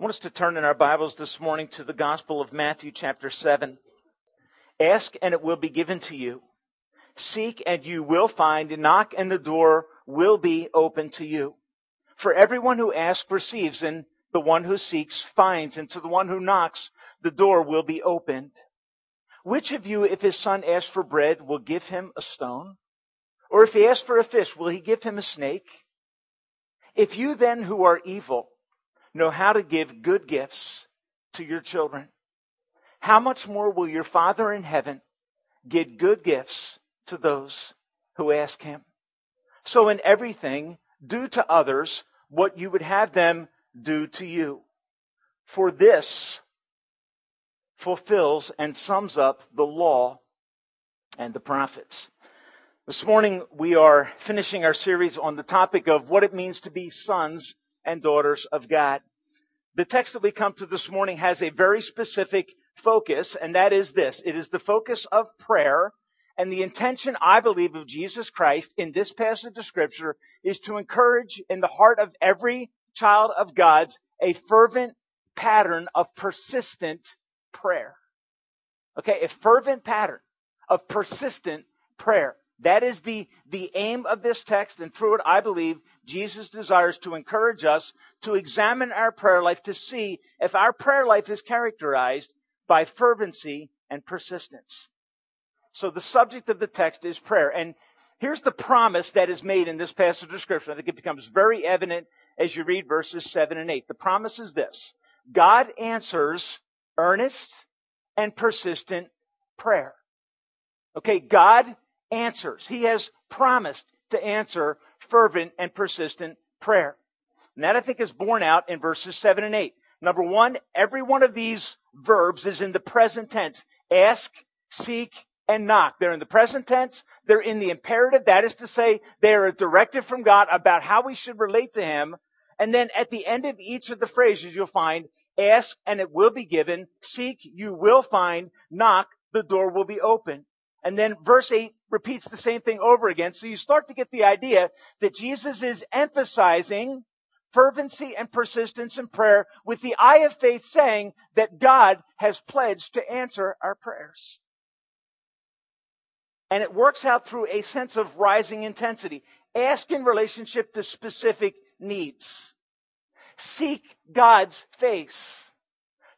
I want us to turn in our Bibles this morning to the Gospel of Matthew chapter 7. Ask and it will be given to you. Seek and you will find. And knock and the door will be open to you. For everyone who asks receives, and the one who seeks finds, and to the one who knocks the door will be opened. Which of you, if his son asks for bread, will give him a stone? Or if he asks for a fish, will he give him a snake? If you then who are evil know how to give good gifts to your children, how much more will your Father in heaven give good gifts to those who ask him? So in everything, do to others what you would have them do to you. For this fulfills and sums up the law and the prophets. This morning we are finishing our series on the topic of what it means to be sons and daughters of God. The text that we come to this morning has a very specific focus, and that is this. It is the focus of prayer, and the intention, I believe, of Jesus Christ in this passage of Scripture is to encourage in the heart of every child of God's a fervent pattern of persistent prayer. Okay, a fervent pattern of persistent prayer. That is the aim of this text, and through it, I believe, Jesus desires to encourage us to examine our prayer life to see if our prayer life is characterized by fervency and persistence. So the subject of the text is prayer. And here's the promise that is made in this passage of Scripture. I think it becomes very evident as you read verses 7 and 8. The promise is this. God answers earnest and persistent prayer. Okay, God answers. He has promised to answer fervent and persistent prayer. And that, I think, is borne out in verses 7 and 8. Number one, every one of these verbs is in the present tense. Ask, seek, and knock. They're in the present tense. They're in the imperative. That is to say, they are a directive from God about how we should relate to him. And then at the end of each of the phrases, you'll find ask and it will be given. Seek, you will find. Knock, the door will be open. And then verse 8 repeats the same thing over again. So you start to get the idea that Jesus is emphasizing fervency and persistence in prayer with the eye of faith, saying that God has pledged to answer our prayers. And it works out through a sense of rising intensity. Ask in relationship to specific needs. Seek God's face.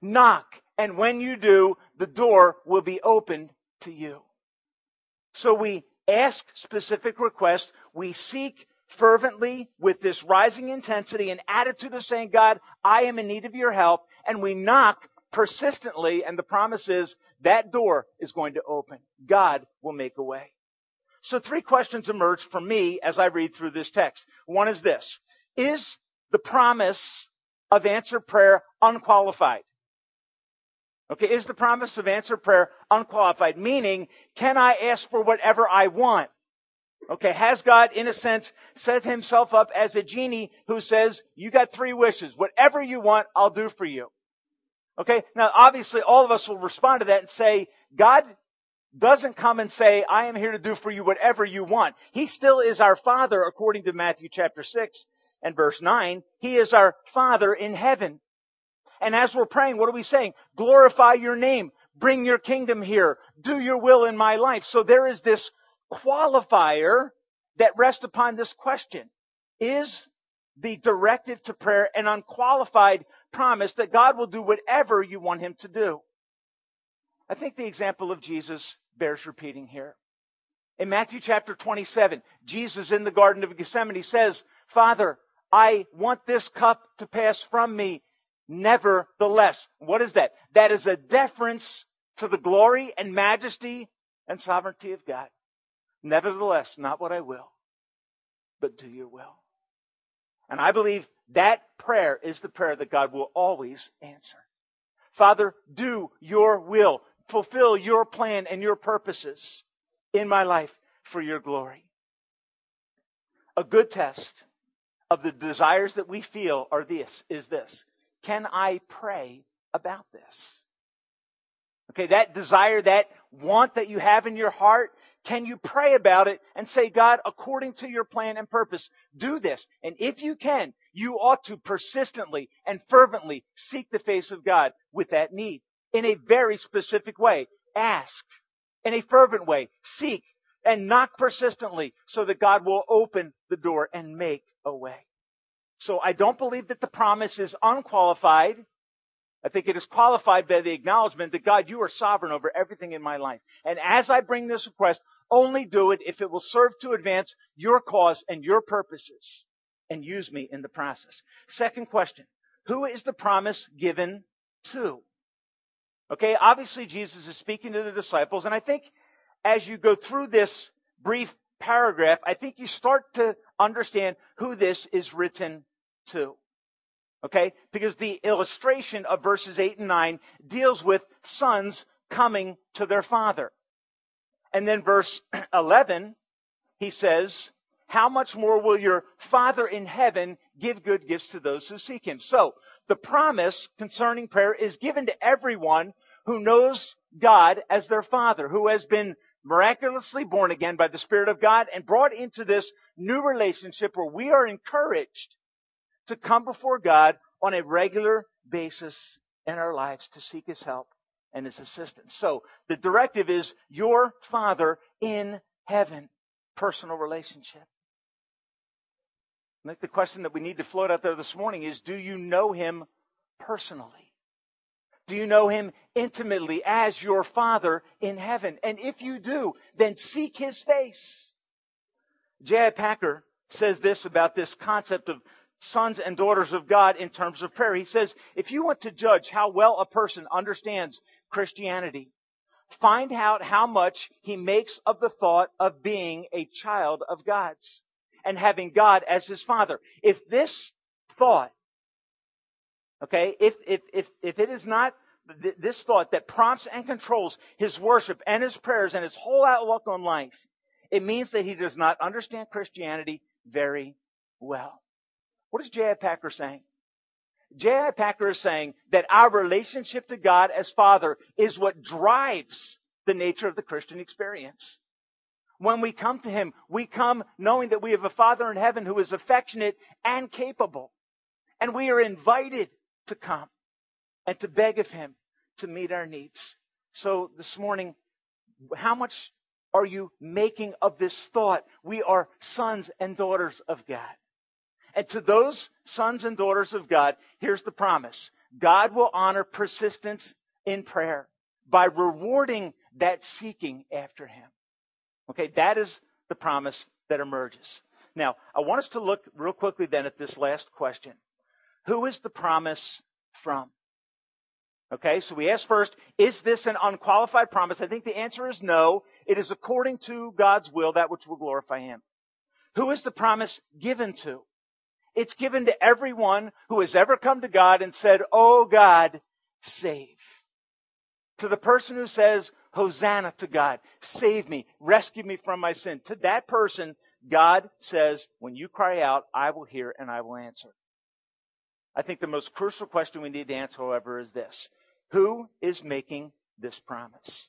Knock, and when you do, the door will be opened to you. So we ask specific requests. We seek fervently with this rising intensity and attitude of saying, God, I am in need of your help. And we knock persistently, and the promise is that door is going to open. God will make a way. So three questions emerge for me as I read through this text. One is this. Is the promise of answered prayer unqualified? Okay, is the promise of answered prayer unqualified? Meaning, can I ask for whatever I want? Okay, has God, in a sense, set himself up as a genie who says, you got three wishes. Whatever you want, I'll do for you. Okay, now obviously all of us will respond to that and say, God doesn't come and say, I am here to do for you whatever you want. He still is our Father, according to Matthew chapter 6 and verse 9. He is our Father in heaven. And as we're praying, what are we saying? Glorify your name. Bring your kingdom here. Do your will in my life. So there is this qualifier that rests upon this question. Is the directive to prayer an unqualified promise that God will do whatever you want him to do? I think the example of Jesus bears repeating here. In Matthew chapter 27, Jesus in the Garden of Gethsemane says, Father, I want this cup to pass from me. Nevertheless, what is that? That is a deference to the glory and majesty and sovereignty of God. Nevertheless, not what I will, but do your will. And I believe that prayer is the prayer that God will always answer. Father, do your will. Fulfill your plan and your purposes in my life for your glory. A good test of the desires that we feel is this. Can I pray about this? Okay, that desire, that want that you have in your heart, can you pray about it and say, God, according to your plan and purpose, do this? And if you can, you ought to persistently and fervently seek the face of God with that need in a very specific way. Ask in a fervent way, seek and knock persistently so that God will open the door and make a way. So I don't believe that the promise is unqualified. I think it is qualified by the acknowledgement that, God, you are sovereign over everything in my life. And as I bring this request, only do it if it will serve to advance your cause and your purposes, and use me in the process. Second question, who is the promise given to? Okay, obviously Jesus is speaking to the disciples, and I think as you go through this brief paragraph, I think you start to understand who this is written to. Okay, because the illustration of verses 8 and 9 deals with sons coming to their father. And then verse 11, he says, how much more will your Father in heaven give good gifts to those who seek him? So the promise concerning prayer is given to everyone who knows God as their Father, who has been miraculously born again by the Spirit of God and brought into this new relationship where we are encouraged to come before God on a regular basis in our lives to seek his help and his assistance. So the directive is your Father in heaven, personal relationship. I think the question that we need to float out there this morning is, do you know him personally? Do you know him intimately as your Father in heaven? And if you do, then seek his face. J.I. Packer says this about this concept of sons and daughters of God in terms of prayer. He says, if you want to judge how well a person understands Christianity, find out how much he makes of the thought of being a child of God's and having God as his Father. If this thought, okay, if it is not this thought that prompts and controls his worship and his prayers and his whole outlook on life, it means that he does not understand Christianity very well. What is J.I. Packer saying? J.I. Packer is saying that our relationship to God as Father is what drives the nature of the Christian experience. When we come to him, we come knowing that we have a Father in heaven who is affectionate and capable. And we are invited to come and to beg of him to meet our needs. So this morning, how much are you making of this thought? We are sons and daughters of God. And to those sons and daughters of God, here's the promise. God will honor persistence in prayer by rewarding that seeking after him. Okay, that is the promise that emerges. Now, I want us to look real quickly then at this last question. Who is the promise from? Okay, so we ask first, is this an unqualified promise? I think the answer is no. It is according to God's will, that which will glorify him. Who is the promise given to? It's given to everyone who has ever come to God and said, oh God, save. To the person who says, Hosanna to God, save me, rescue me from my sin. To that person, God says, when you cry out, I will hear and I will answer. I think the most crucial question we need to answer, however, is this. Who is making this promise?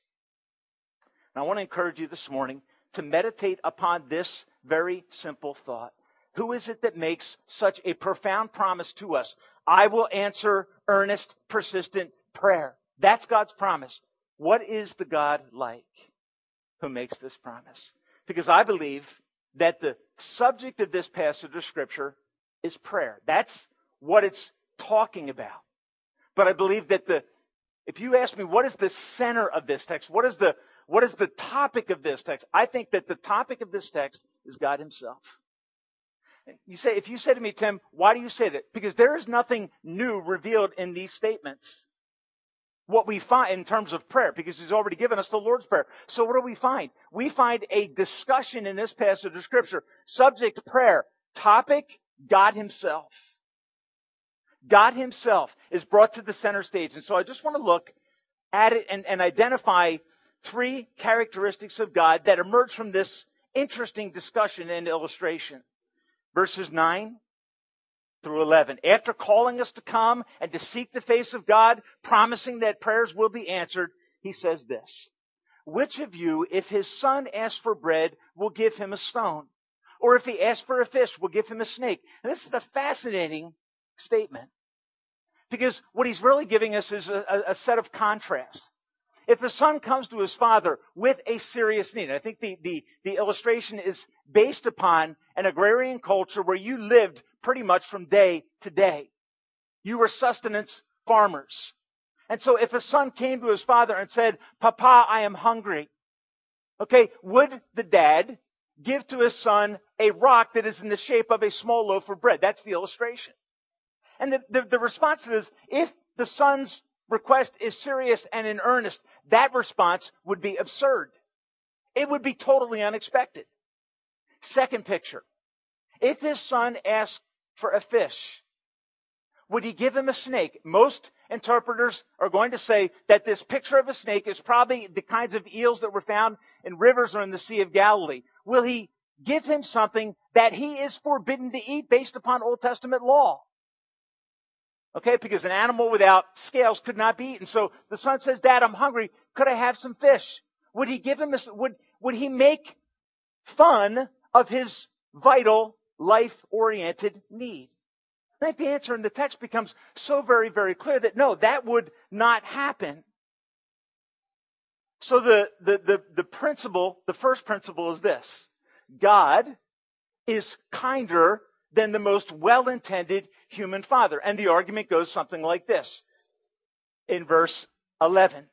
And I want to encourage you this morning to meditate upon this very simple thought. Who is it that makes such a profound promise to us? I will answer earnest, persistent prayer. That's God's promise. What is the God like who makes this promise? Because I believe that the subject of this passage of Scripture is prayer. That's what it's talking about. But I believe that if you ask me what is the center of this text, what is the topic of this text, I think that the topic of this text is God himself. If you say to me, Tim, why do you say that? Because there is nothing new revealed in these statements. What we find in terms of prayer, because he's already given us the Lord's Prayer. So what do we find? We find a discussion in this passage of Scripture. Subject, prayer. Topic, God himself. God himself is brought to the center stage. And so I just want to look at it and identify three characteristics of God that emerge from this interesting discussion and illustration. Verses 9 through 11. After calling us to come and to seek the face of God, promising that prayers will be answered, he says this: "Which of you, if his son asks for bread, will give him a stone? Or if he asks for a fish, will give him a snake?" And this is the fascinating statement, because what he's really giving us is a set of contrast. If a son comes to his father with a serious need, I think the illustration is based upon an agrarian culture where you lived pretty much from day to day. You were sustenance farmers. And so if a son came to his father and said, "Papa, I am hungry," okay, would the dad give to his son a rock that is in the shape of a small loaf of bread? That's the illustration. And the response is, if the son's request is serious and in earnest, that response would be absurd. It would be totally unexpected. Second picture. If his son asked for a fish, would he give him a snake? Most interpreters are going to say that this picture of a snake is probably the kinds of eels that were found in rivers or in the Sea of Galilee. Will he give him something that he is forbidden to eat based upon Old Testament law? Okay, because an animal without scales could not be eaten. So the son says, "Dad, I'm hungry. Could I have some fish?" Would he give him this? Would he make fun of his vital, life-oriented need? I think the answer in the text becomes so very, very clear that no, that would not happen. So the principle, the first principle is this: God is kinder than the most well-intended human father. And the argument goes something like this in verse 11.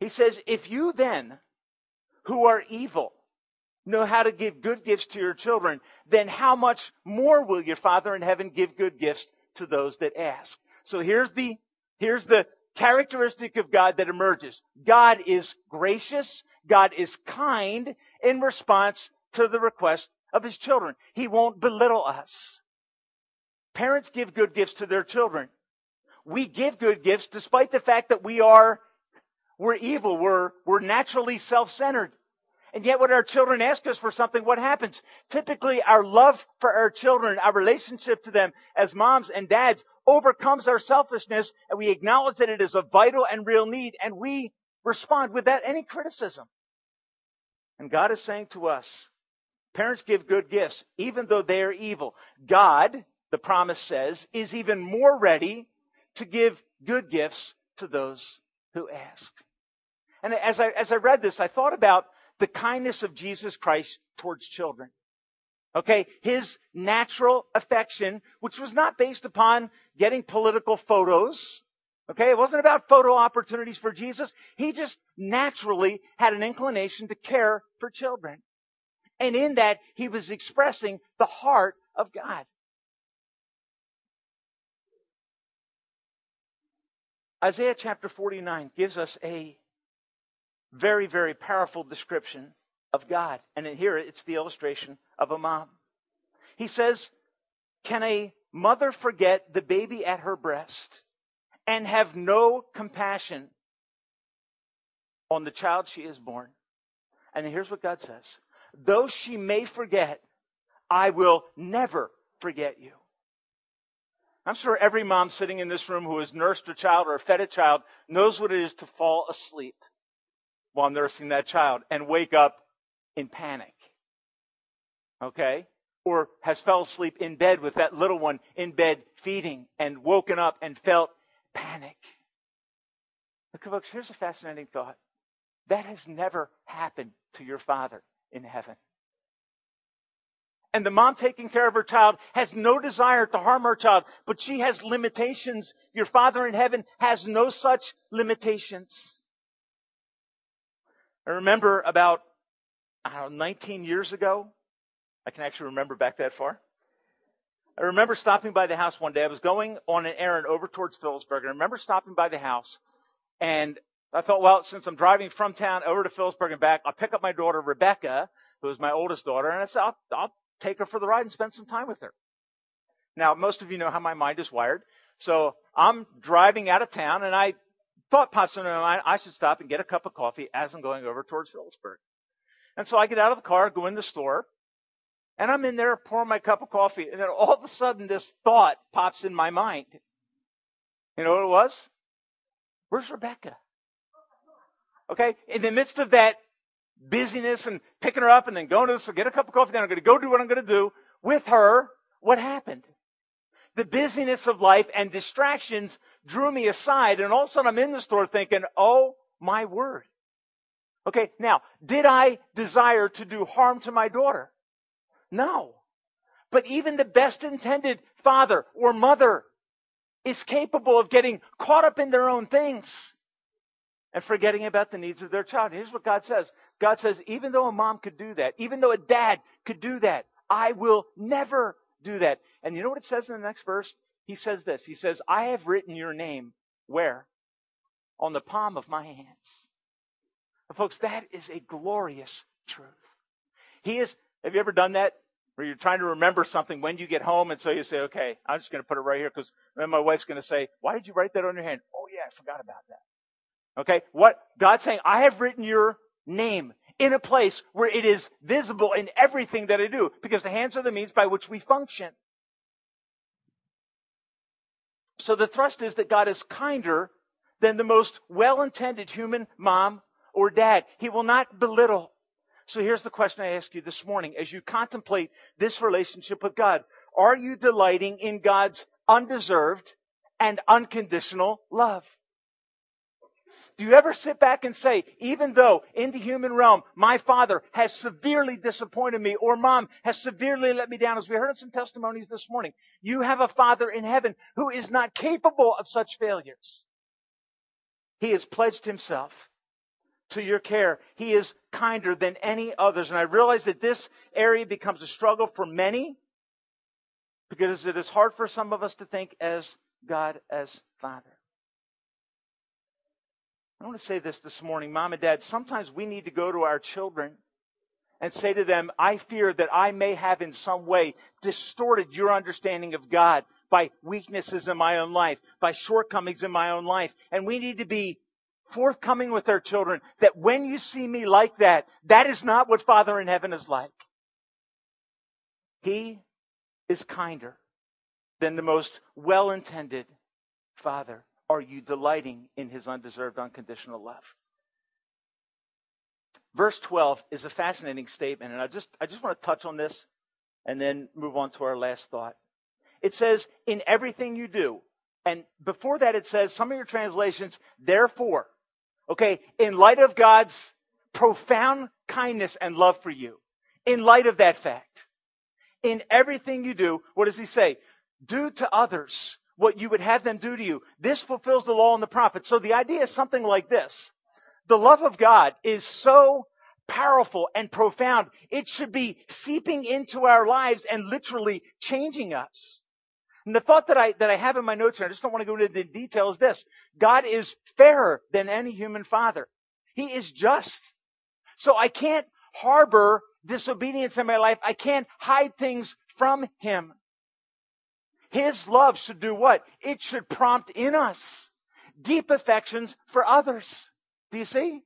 He says, "If you then, who are evil, know how to give good gifts to your children, then how much more will your Father in heaven give good gifts to those that ask?" So here's the characteristic of God that emerges. God is gracious. God is kind in response to the request of his children. He won't belittle us. Parents give good gifts to their children. We give good gifts despite the fact that we're evil, we're naturally self-centered. And yet when our children ask us for something, what happens? Typically our love for our children, our relationship to them as moms and dads, overcomes our selfishness, and we acknowledge that it is a vital and real need, and we respond without any criticism. And God is saying to us, parents give good gifts, even though they are evil. God, the promise says, is even more ready to give good gifts to those who ask. And as I read this, I thought about the kindness of Jesus Christ towards children. Okay, his natural affection, which was not based upon getting political photos. Okay, it wasn't about photo opportunities for Jesus. He just naturally had an inclination to care for children. And in that, he was expressing the heart of God. Isaiah chapter 49 gives us a very, very powerful description of God. And in here, it's the illustration of a mom. He says, "Can a mother forget the baby at her breast and have no compassion on the child she has born?" And here's what God says: "Though she may forget, I will never forget you." I'm sure every mom sitting in this room who has nursed a child or fed a child knows what it is to fall asleep while nursing that child and wake up in panic. Okay? Or has fell asleep in bed with that little one in bed feeding and woken up and felt panic. Look, folks, here's a fascinating thought. That has never happened to your Father in heaven. And the mom taking care of her child has no desire to harm her child, but she has limitations. Your Father in heaven has no such limitations. I remember about, 19 years ago. I can actually remember back that far. I remember stopping by the house one day. I was going on an errand over towards Phillipsburg, and I remember stopping by the house, and I thought, well, since I'm driving from town over to Phillipsburg and back, I'll pick up my daughter, Rebecca, who is my oldest daughter, and I said, I'll take her for the ride and spend some time with her. Now, most of you know how my mind is wired. So I'm driving out of town, and I thought pops into my mind, I should stop and get a cup of coffee as I'm going over towards Phillipsburg. And so I get out of the car, go in the store, and I'm in there pouring my cup of coffee, and then all of a sudden this thought pops in my mind. You know what it was? Where's Rebecca? Okay? In the midst of that busyness and picking her up and then going to this, get a cup of coffee, then I'm going to go do what I'm going to do with her, what happened? The busyness of life and distractions drew me aside, and all of a sudden I'm in the store thinking, oh my word. Okay, now, did I desire to do harm to my daughter? No. But even the best intended father or mother is capable of getting caught up in their own things and forgetting about the needs of their child. Here's what God says. God says, even though a mom could do that, even though a dad could do that, I will never do that. And you know what it says in the next verse? He says this. He says, I have written your name where? On the palm of my hands. And folks, that is a glorious truth. Have you ever done that? Where you're trying to remember something when you get home, and so you say, okay, I'm just going to put it right here because then my wife's going to say, why did you write that on your hand? Oh yeah, I forgot about that. Okay, what God's saying, I have written your name in a place where it is visible in everything that I do, because the hands are the means by which we function. So the thrust is that God is kinder than the most well-intended human mom or dad. He will not belittle. So here's the question I ask you this morning as you contemplate this relationship with God. Are you delighting in God's undeserved and unconditional love? Do you ever sit back and say, even though in the human realm, my father has severely disappointed me or mom has severely let me down, as we heard in some testimonies this morning, you have a father in heaven who is not capable of such failures. He has pledged himself to your care. He is kinder than any others. And I realize that this area becomes a struggle for many because it is hard for some of us to think as God as Father. I want to say this morning, Mom and Dad, sometimes we need to go to our children and say to them, I fear that I may have in some way distorted your understanding of God by weaknesses in my own life, by shortcomings in my own life. And we need to be forthcoming with our children that when you see me like that, that is not what Father in heaven is like. He is kinder than the most well-intended father. Are you delighting in his undeserved, unconditional love? Verse 12 is a fascinating statement, and I just want to touch on this and then move on to our last thought. It says, in everything you do, and before that it says, some of your translations, therefore. Okay, in light of God's profound kindness and love for you, in light of that fact, in everything you do, what does he say? Do to others what you would have them do to you. This fulfills the law and the prophets. So the idea is something like this. The love of God is so powerful and profound, it should be seeping into our lives and literally changing us. And the thought that I have in my notes here, I just don't want to go into the detail, is this. God is fairer than any human father. He is just. So I can't harbor disobedience in my life. I can't hide things from him. His love should do what? It should prompt in us deep affections for others. Do you see?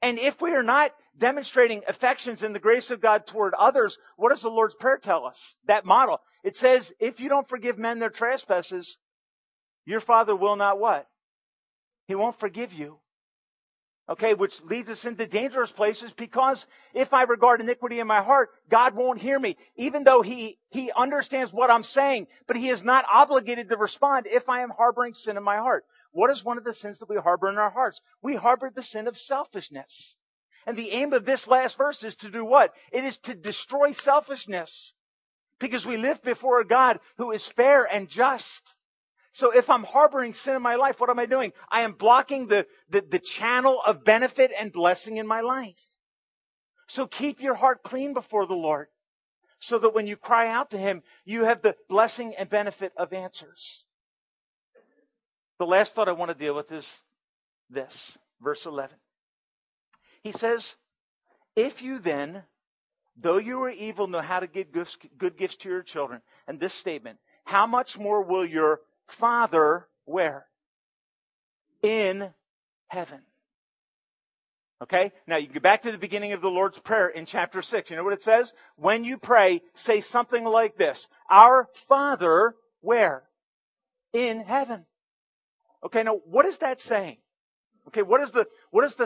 And if we are not demonstrating affections in the grace of God toward others, what does the Lord's Prayer tell us? That model. It says, if you don't forgive men their trespasses, your Father will not what? He won't forgive you. Okay, which leads us into dangerous places, because if I regard iniquity in my heart, God won't hear me, even though he understands what I'm saying, but he is not obligated to respond if I am harboring sin in my heart. What is one of the sins that we harbor in our hearts? We harbor the sin of selfishness. And the aim of this last verse is to do what? It is to destroy selfishness, because we live before a God who is fair and just. So if I'm harboring sin in my life, what am I doing? I am blocking the channel of benefit and blessing in my life. So keep your heart clean before the Lord, so that when you cry out to him, you have the blessing and benefit of answers. The last thought I want to deal with is this, verse 11. He says, if you then, though you are evil, know how to give good gifts to your children. And this statement, how much more will your Father, where? In heaven. Okay? Now you can go back to the beginning of the Lord's Prayer in chapter 6. You know what it says? When you pray, say something like this. Our Father, where? In heaven. Okay, now what is that saying? Okay, what is the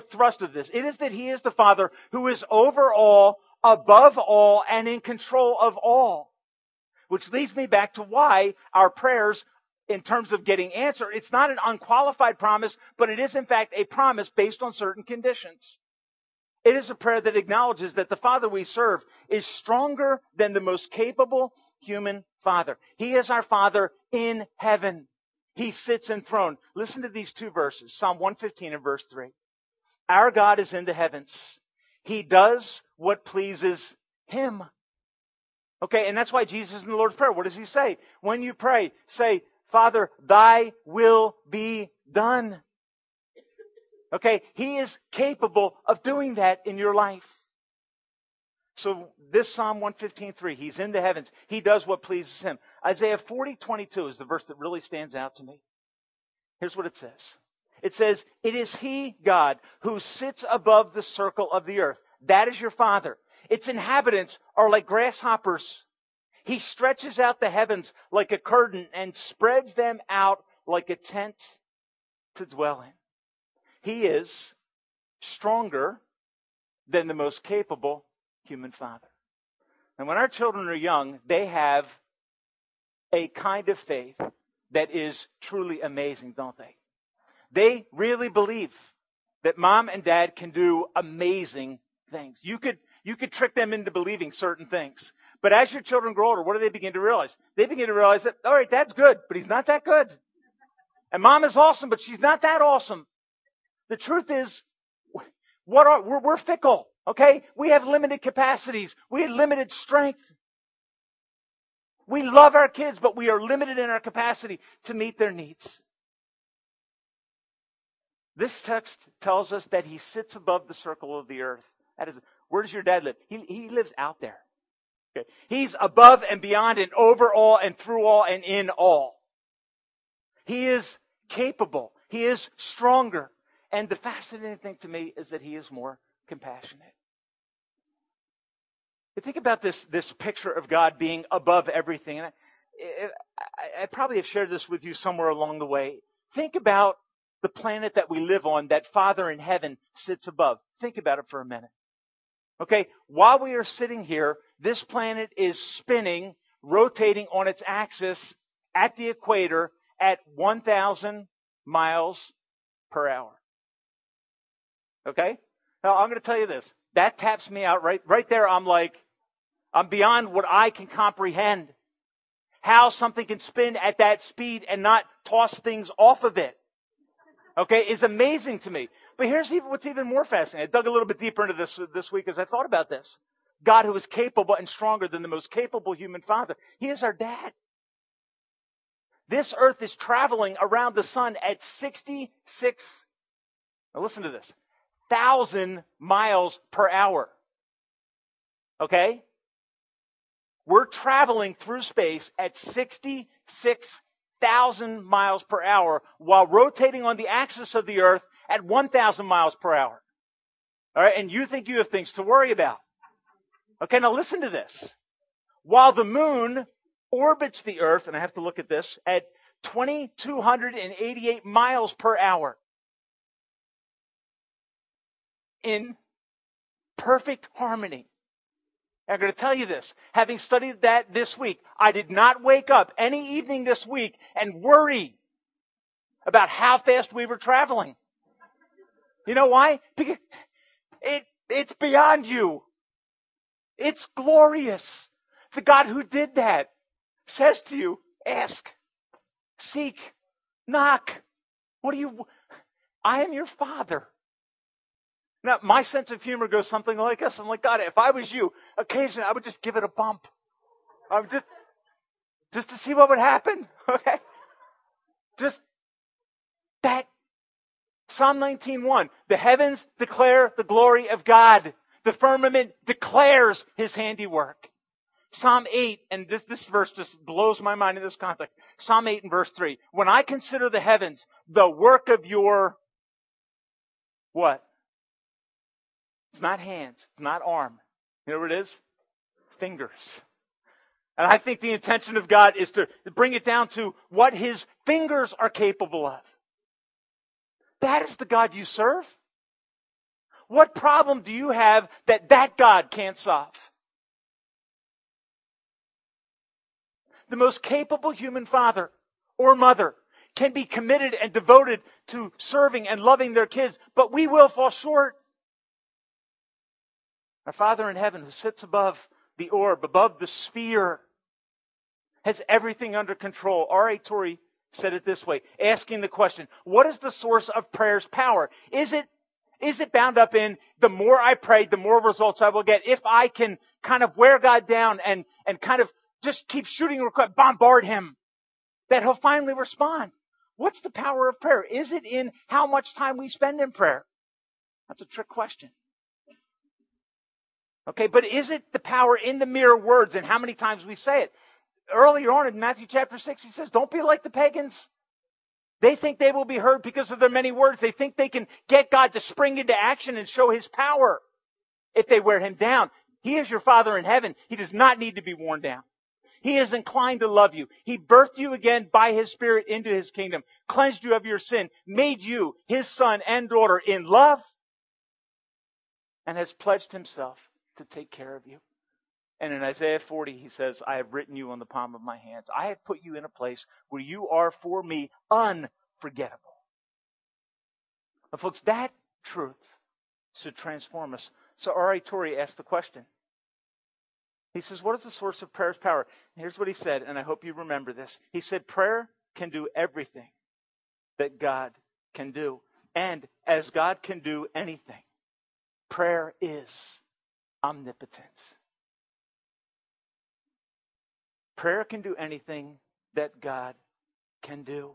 thrust of this? It is that he is the Father who is over all, above all, and in control of all. Which leads me back to why our prayers, in terms of getting answered, it's not an unqualified promise, but it is in fact a promise based on certain conditions. It is a prayer that acknowledges that the Father we serve is stronger than the most capable human father. He is our Father in heaven. He sits enthroned. Listen to these two verses, Psalm 115 and verse 3. Our God is in the heavens. He does what pleases him. Okay, and that's why Jesus in the Lord's Prayer, what does he say? When you pray, say, Father, thy will be done. Okay, he is capable of doing that in your life. So this Psalm 115:3, he's in the heavens. He does what pleases him. Isaiah 40:22 is the verse that really stands out to me. Here's what it says. It says, it is he, God, who sits above the circle of the earth. That is your Father. Its inhabitants are like grasshoppers. He stretches out the heavens like a curtain and spreads them out like a tent to dwell in. He is stronger than the most capable human father. And when our children are young, they have a kind of faith that is truly amazing, don't they? They really believe that mom and dad can do amazing things. You could trick them into believing certain things. But as your children grow older, what do they begin to realize? They begin to realize that, all right, dad's good, but he's not that good. And mom is awesome, but she's not that awesome. The truth is, we're fickle. Okay, we have limited capacities. We have limited strength. We love our kids, but we are limited in our capacity to meet their needs. This text tells us that he sits above the circle of the earth. That is, where does your dad live? He lives out there. Okay. He's above and beyond and over all and through all and in all. He is capable. He is stronger. And the fascinating thing to me is that he is more compassionate. But think about this picture of God being above everything. And I probably have shared this with you somewhere along the way. Think about the planet that we live on that Father in heaven sits above. Think about it for a minute. Okay, while we are sitting here, this planet is spinning, rotating on its axis at the equator at 1,000 miles per hour. Okay? Now, I'm going to tell you this. That taps me out right there. I'm beyond what I can comprehend. How something can spin at that speed and not toss things off of it, okay, is amazing to me. But here's what's even more fascinating. I dug a little bit deeper into this week as I thought about this. God, who is capable and stronger than the most capable human father, he is our dad. This earth is traveling around the sun at 66, now listen to this, 1,000 miles per hour. Okay? We're traveling through space at 66,000 miles per hour while rotating on the axis of the earth at 1,000 miles per hour. All right? And you think you have things to worry about. Okay, now listen to this. While the moon orbits the earth, and I have to look at this, at 2,288 miles per hour. In perfect harmony. I'm going to tell you this. Having studied that this week, I did not wake up any evening this week and worry about how fast we were traveling. You know why? Because it's beyond you. It's glorious. The God who did that says to you, ask, seek, knock. I am your Father. Now, my sense of humor goes something like this. I'm like, God, if I was you, occasionally I would just give it a bump. I would just to see what would happen. Okay? Just that. Psalm 19:1. The heavens declare the glory of God. The firmament declares his handiwork. Psalm 8, and this verse just blows my mind in this context. Psalm 8 and verse 3. When I consider the heavens, the work of your what? It's not hands. It's not arm. You know what it is? Fingers. And I think the intention of God is to bring it down to what his fingers are capable of. That is the God you serve. What problem do you have that God can't solve? The most capable human father or mother can be committed and devoted to serving and loving their kids, but we will fall short. Our Father in heaven, who sits above the orb, above the sphere, has everything under control. R.A. Torrey said it this way, asking the question, what is the source of prayer's power? Is it bound up in the more I pray, the more results I will get? If I can kind of wear God down and kind of just keep shooting, bombard him, that he'll finally respond. What's the power of prayer? Is it in how much time we spend in prayer? That's a trick question. Okay, but is it the power in the mere words and how many times we say it? Earlier on in Matthew chapter 6, he says, don't be like the pagans. They think they will be heard because of their many words. They think they can get God to spring into action and show his power if they wear him down. He is your Father in heaven. He does not need to be worn down. He is inclined to love you. He birthed you again by his Spirit into his kingdom, cleansed you of your sin, made you his son and daughter in love, and has pledged himself to take care of you. And in Isaiah 40, he says, I have written you on the palm of my hands. I have put you in a place where you are for me unforgettable. And folks, that truth should transform us. So R.A. Torrey asked the question. He says, what is the source of prayer's power? And here's what he said, and I hope you remember this. He said, prayer can do everything that God can do. And as God can do anything, prayer is omnipotence. Prayer can do anything that God can do.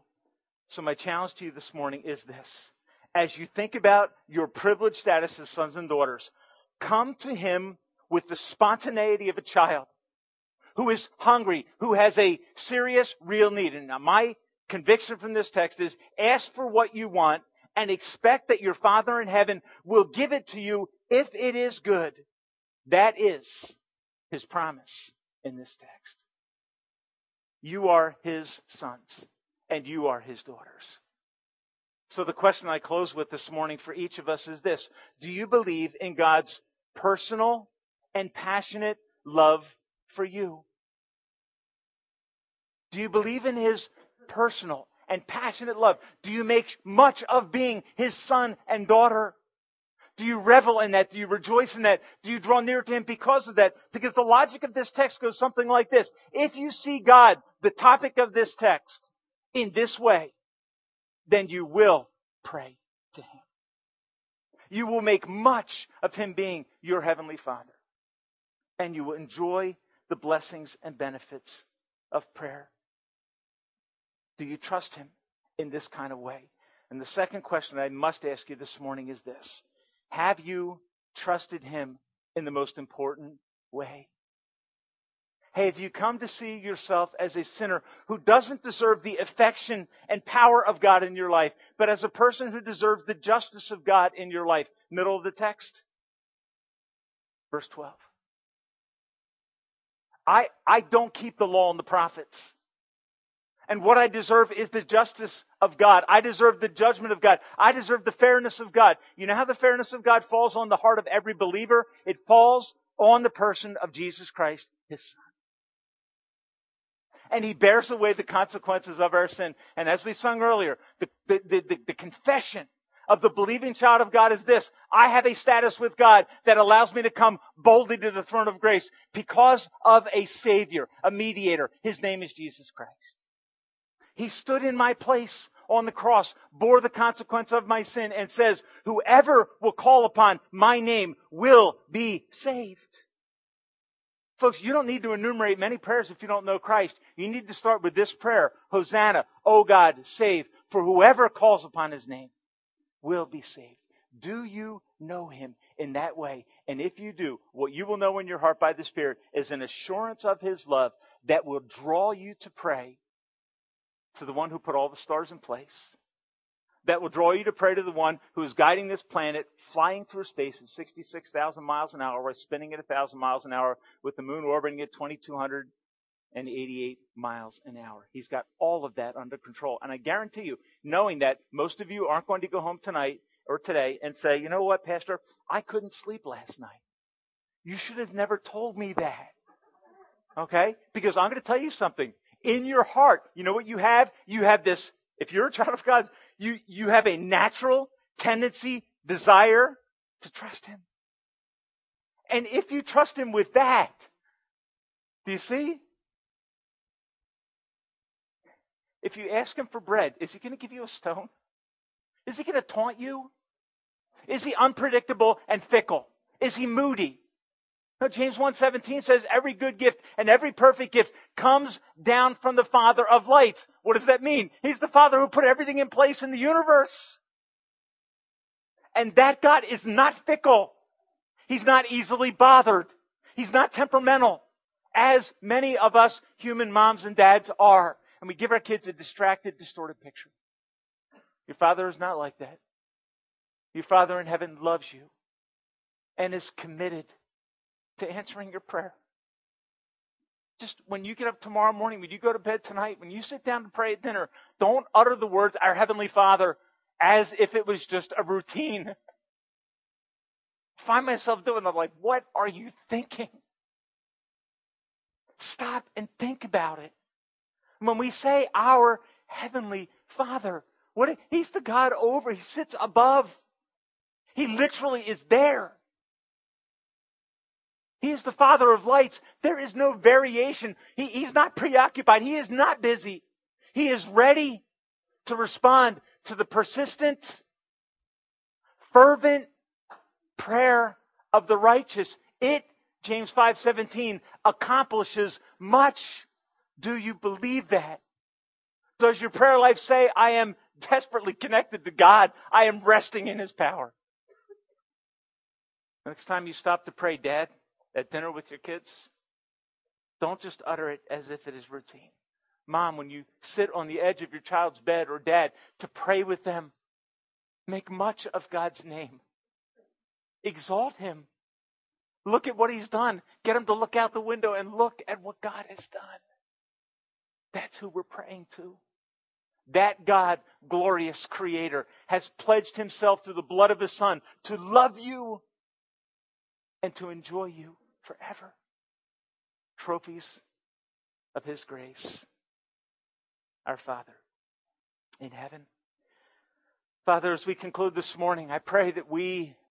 So my challenge to you this morning is this. As you think about your privileged status as sons and daughters, come to him with the spontaneity of a child who is hungry, who has a serious, real need. And now my conviction from this text is ask for what you want and expect that your Father in heaven will give it to you if it is good. That is his promise in this text. You are his sons and you are his daughters. So the question I close with this morning for each of us is this. Do you believe in God's personal and passionate love for you? Do you believe in his personal and passionate love? Do you make much of being his son and daughter? Do you revel in that? Do you rejoice in that? Do you draw near to him because of that? Because the logic of this text goes something like this. If you see God, the topic of this text, in this way, then you will pray to him. You will make much of him being your heavenly Father. And you will enjoy the blessings and benefits of prayer. Do you trust him in this kind of way? And the second question I must ask you this morning is this. Have you trusted him in the most important way? Hey, have you come to see yourself as a sinner who doesn't deserve the affection and power of God in your life, but as a person who deserves the justice of God in your life? Middle of the text. Verse 12. I don't keep the law and the prophets. And what I deserve is the justice of God. I deserve the judgment of God. I deserve the fairness of God. You know how the fairness of God falls on the heart of every believer? It falls on the person of Jesus Christ, his Son. And he bears away the consequences of our sin. And as we sung earlier, the confession of the believing child of God is this. I have a status with God that allows me to come boldly to the throne of grace because of a Savior, a mediator. His name is Jesus Christ. He stood in my place on the cross, bore the consequence of my sin, and says, whoever will call upon my name will be saved. Folks, you don't need to enumerate many prayers if you don't know Christ. You need to start with this prayer, Hosanna, O God, save, for whoever calls upon his name will be saved. Do you know him in that way? And if you do, what you will know in your heart by the Spirit is an assurance of his love that will draw you to pray to the one who put all the stars in place, that will draw you to pray to the one who is guiding this planet, flying through space at 66,000 miles an hour, or spinning at 1,000 miles an hour, with the moon orbiting at 2,200 and 88 miles an hour. He's got all of that under control. And I guarantee you, knowing that, most of you aren't going to go home tonight or today and say, you know what, Pastor, I couldn't sleep last night. You should have never told me that. Okay? Because I'm going to tell you something. In your heart, you know what you have? You have this, if you're a child of God, you have a natural tendency, desire to trust Him. And if you trust Him with that, do you see? If you ask Him for bread, is He going to give you a stone? Is He going to taunt you? Is He unpredictable and fickle? Is He moody? No, James 1:17 says, every good gift and every perfect gift comes down from the Father of lights. What does that mean? He's the Father who put everything in place in the universe. And that God is not fickle. He's not easily bothered. He's not temperamental, as many of us human moms and dads are. And we give our kids a distracted, distorted picture. Your Father is not like that. Your Father in heaven loves you and is committed to answering your prayer. Just when you get up tomorrow morning, when you go to bed tonight, when you sit down to pray at dinner, don't utter the words, "Our Heavenly Father," as if it was just a routine. Find myself doing that. Like, what are you thinking? Stop and think about it. When we say our Heavenly Father, He's the God over. He sits above. He literally is there. He is the Father of lights. There is no variation. He's not preoccupied. He is not busy. He is ready to respond to the persistent, fervent prayer of the righteous. It, James 5:17, accomplishes much. Do you believe that? Does your prayer life say, I am desperately connected to God. I am resting in His power? Next time you stop to pray, Dad, at dinner with your kids, don't just utter it as if it is routine. Mom, when you sit on the edge of your child's bed, or Dad, to pray with them, make much of God's name. Exalt Him. Look at what He's done. Get them to look out the window and look at what God has done. That's who we're praying to. That God, glorious Creator, has pledged Himself through the blood of His Son to love you and to enjoy you forever. Trophies of His grace. Our Father in heaven. Father, as we conclude this morning, I pray that we